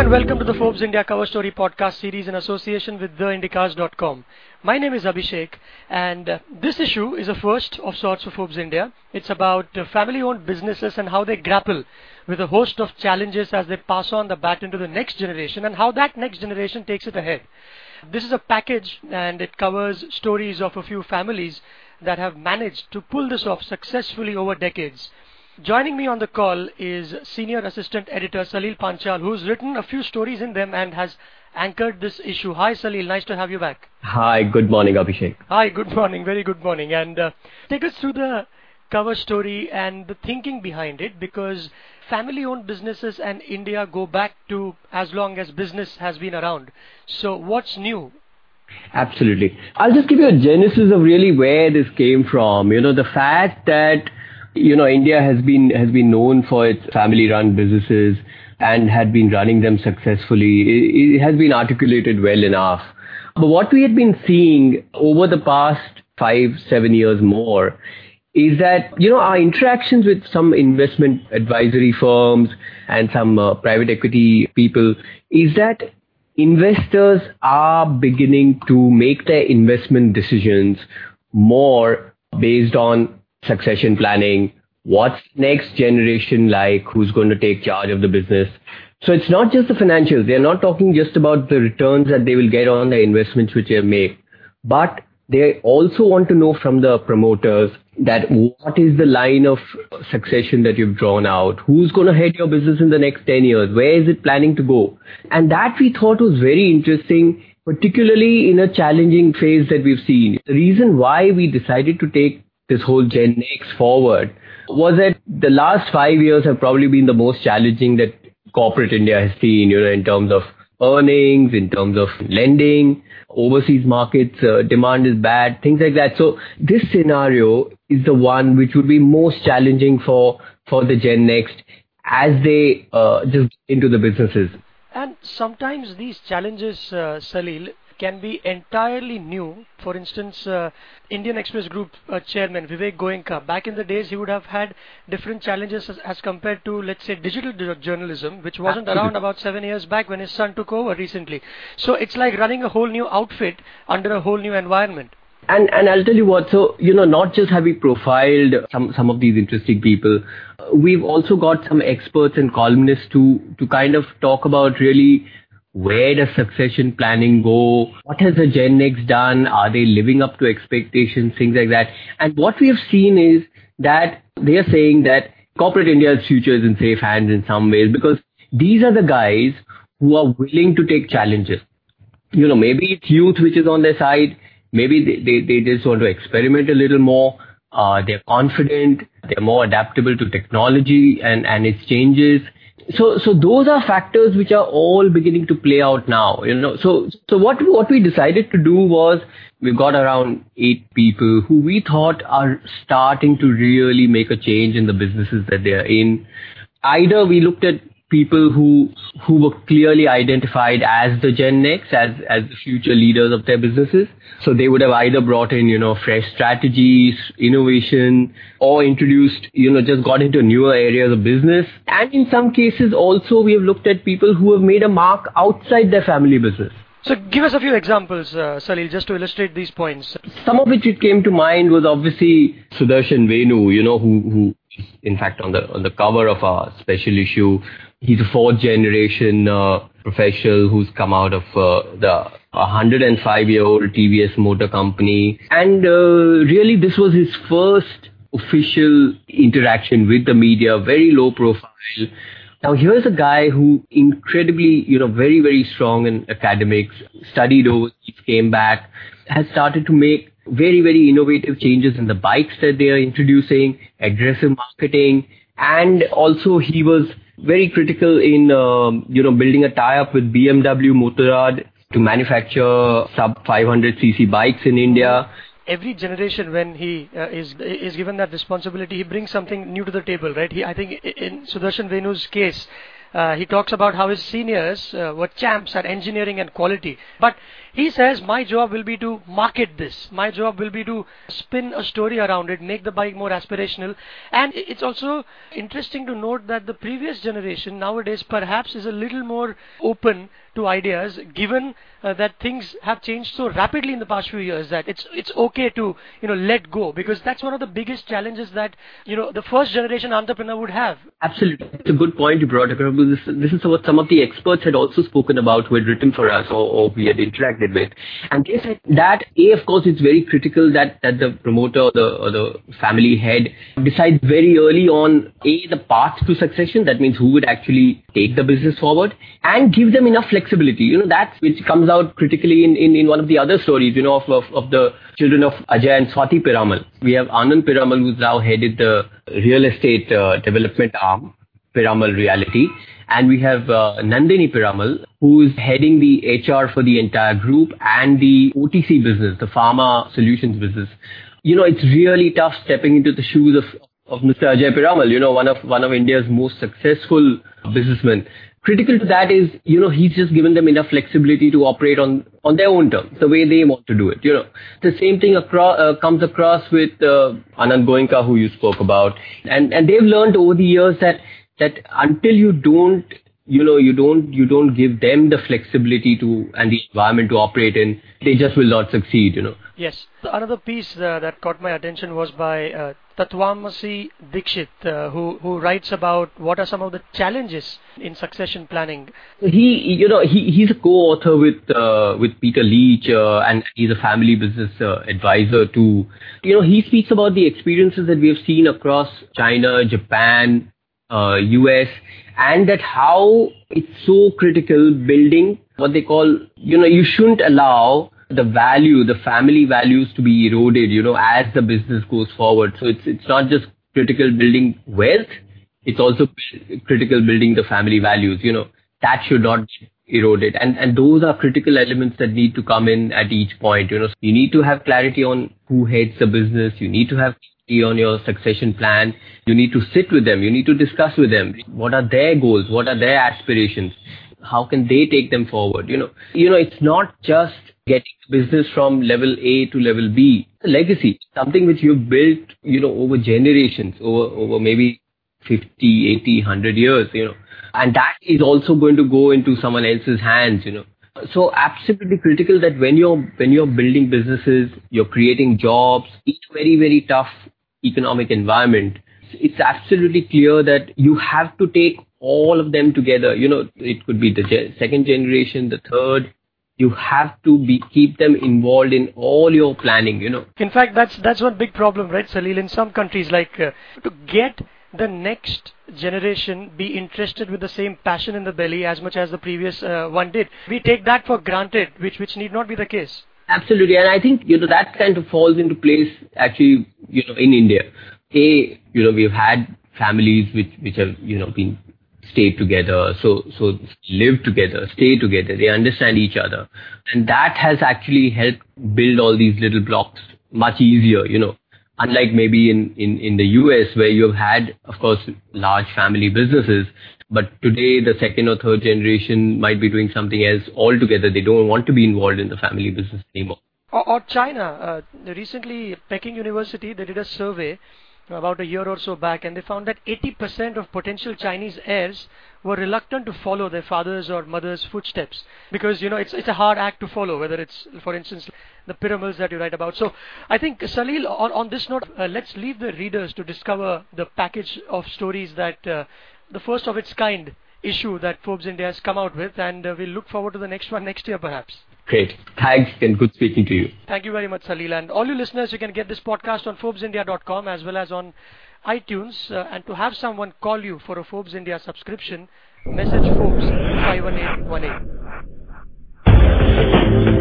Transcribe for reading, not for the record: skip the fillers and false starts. and welcome to the Forbes India Cover Story podcast series in association with theindicars.com. My name is Abhishek, and this issue is a first of sorts for Forbes India. It's about family-owned businesses and how they grapple with a host of challenges as they pass on the baton to the next generation and how that next generation takes it ahead. This is a package and it covers stories of a few families that have managed to pull this off successfully over decades. Joining me on the call is Senior Assistant Editor Salil Panchal, who's written a few stories in them and has anchored this issue. Hi Salil, nice to have you back. Hi, good morning Abhishek. Hi, good morning, very good morning. And take us through the cover story and the thinking behind it, because family-owned businesses and India go back to as long as business has been around. So what's new? Absolutely. I'll just give you a genesis of really where this came from. You know, the fact that India has been known for its family-run businesses and had been running them successfully. It has been articulated well enough. But what we had been seeing over the past 5-7 years more is that, our interactions with some investment advisory firms and some private equity people is that investors are beginning to make their investment decisions more based on succession planning, what's next generation like, who's going to take charge of the business. So it's not just the financials. They're not talking just about the returns that they will get on the investments which they make, but they also want to know from the promoters that what is the line of succession that you've drawn out, who's going to head your business in the next 10 years, where is it planning to go? And that we thought was very interesting, particularly in a challenging phase that we've seen. The reason why we decided to take this whole Gen X forward was that the last 5 years have probably been the most challenging that corporate India has seen, in terms of earnings, in terms of lending, overseas markets, demand is bad, things like that. So this scenario is the one which would be most challenging for the Gen X as they just get into the businesses. And sometimes these challenges, Salil, can be entirely new. For instance, Indian Express Group chairman Vivek Goenka, back in the days he would have had different challenges as compared to, let's say, digital journalism, which wasn't around about 7 years back when his son took over recently. So it's like running a whole new outfit under a whole new environment. And I'll tell you what, so, not just have we profiled some of these interesting people, we've also got some experts and columnists to kind of talk about really where does succession planning go? What has the Gen X done? Are they living up to expectations? Things like that. And what we have seen is that they are saying that corporate India's future is in safe hands in some ways, because these are the guys who are willing to take challenges. Maybe it's youth which is on their side. Maybe they just want to experiment a little more. They're confident. They're more adaptable to technology and its changes. So those are factors which are all beginning to play out now, So what we decided to do was, we've got around 8 people who we thought are starting to really make a change in the businesses that they are in. Either we looked at people who were clearly identified as the Gen X, as the future leaders of their businesses. So they would have either brought in, fresh strategies, innovation, or introduced, just got into newer areas of business. And in some cases also we have looked at people who have made a mark outside their family business. So give us a few examples, Salil, just to illustrate these points. Some of which it came to mind was obviously Sudarshan Venu, who in fact on the cover of our special issue. He's a fourth generation professional who's come out of the 105-year-old TVS Motor Company. And really this was his first official interaction with the media, very low profile. Now here's a guy who incredibly, very, very strong in academics, studied overseas, came back, has started to make very, very innovative changes in the bikes that they are introducing, aggressive marketing, and also he was very critical in, building a tie-up with BMW Motorrad to manufacture sub-500cc bikes in India. Every generation when he is given that responsibility, he brings something new to the table, right? I think in Sudarshan Venu's case, He talks about how his seniors were champs at engineering and quality. But he says, my job will be to market this. My job will be to spin a story around it, make the bike more aspirational. And it's also interesting to note that the previous generation nowadays perhaps is a little more open to ideas, given that things have changed so rapidly in the past few years that it's okay to, let go, because that's one of the biggest challenges that, the first generation entrepreneur would have. Absolutely. It's a good point you brought up. This is what some of the experts had also spoken about, who had written for us or we had interacted with. And they said that, of course, it's very critical that the promoter or the family head decides very early on, the path to succession, that means who would actually take the business forward, and give them enough flexibility. That's which comes out critically in one of the other stories, of the children of Ajay and Swati Piramal. We have Anand Piramal, who's now headed the real estate development arm, Piramal Realty. And we have Nandini Piramal, who's heading the HR for the entire group and the OTC business, the pharma solutions business. It's really tough stepping into the shoes of Mr. Ajay Piramal, one of India's most successful businessmen. Critical to that is, he's just given them enough flexibility to operate on their own terms, the way they want to do it. The same thing comes across with Anand Goenka, who you spoke about, and they've learned over the years that until you don't give them the flexibility to and the environment to operate in, they just will not succeed. Yes, another piece that caught my attention was by Tatwamasi Dikshit, who writes about what are some of the challenges in succession planning. He's a co-author with Peter Leach, and he's a family business advisor too. He speaks about the experiences that we have seen across China, Japan, US, and that how it's so critical building what they call, you shouldn't allow the family values to be eroded, as the business goes forward. So it's not just critical building wealth, it's also critical building the family values, that should not erode it. And those are critical elements that need to come in at each point. So you need to have clarity on who heads the business. You need to have clarity on your succession plan. You need to sit with them. You need to discuss with them. What are their goals? What are their aspirations? How can they take them forward? It's not just getting business from level A to level B. It's a legacy, something which you've built, over generations, over maybe 50, 80, 100 years, And that is also going to go into someone else's hands, So absolutely critical that when you're building businesses, you're creating jobs, it's very, very tough economic environment. It's absolutely clear that you have to take all of them together. It could be the second generation, the third. You have to keep them involved in all your planning. In fact, that's one big problem, right, Salil? In some countries, like to get the next generation be interested with the same passion in the belly as much as the previous one did. We take that for granted, which need not be the case. Absolutely, and I think that kind of falls into place actually. In India, we've had families which have been stayed together, so live together, stay together. They understand each other, and that has actually helped build all these little blocks much easier. Unlike maybe in the US, where you've had, of course, large family businesses, but today the second or third generation might be doing something else altogether. They don't want to be involved in the family business anymore. Or China. Recently, Peking University, they did a survey about a year or so back, and they found that 80% of potential Chinese heirs were reluctant to follow their father's or mother's footsteps because, it's a hard act to follow, whether it's, for instance, the pyramids that you write about. So I think, Salil, on this note, let's leave the readers to discover the package of stories that the first of its kind issue that Forbes India has come out with, and we'll look forward to the next one next year, perhaps. Great. Thanks and good speaking to you. Thank you very much, Salil. And all you listeners, you can get this podcast on ForbesIndia.com as well as on iTunes. And to have someone call you for a Forbes India subscription, message Forbes 51818.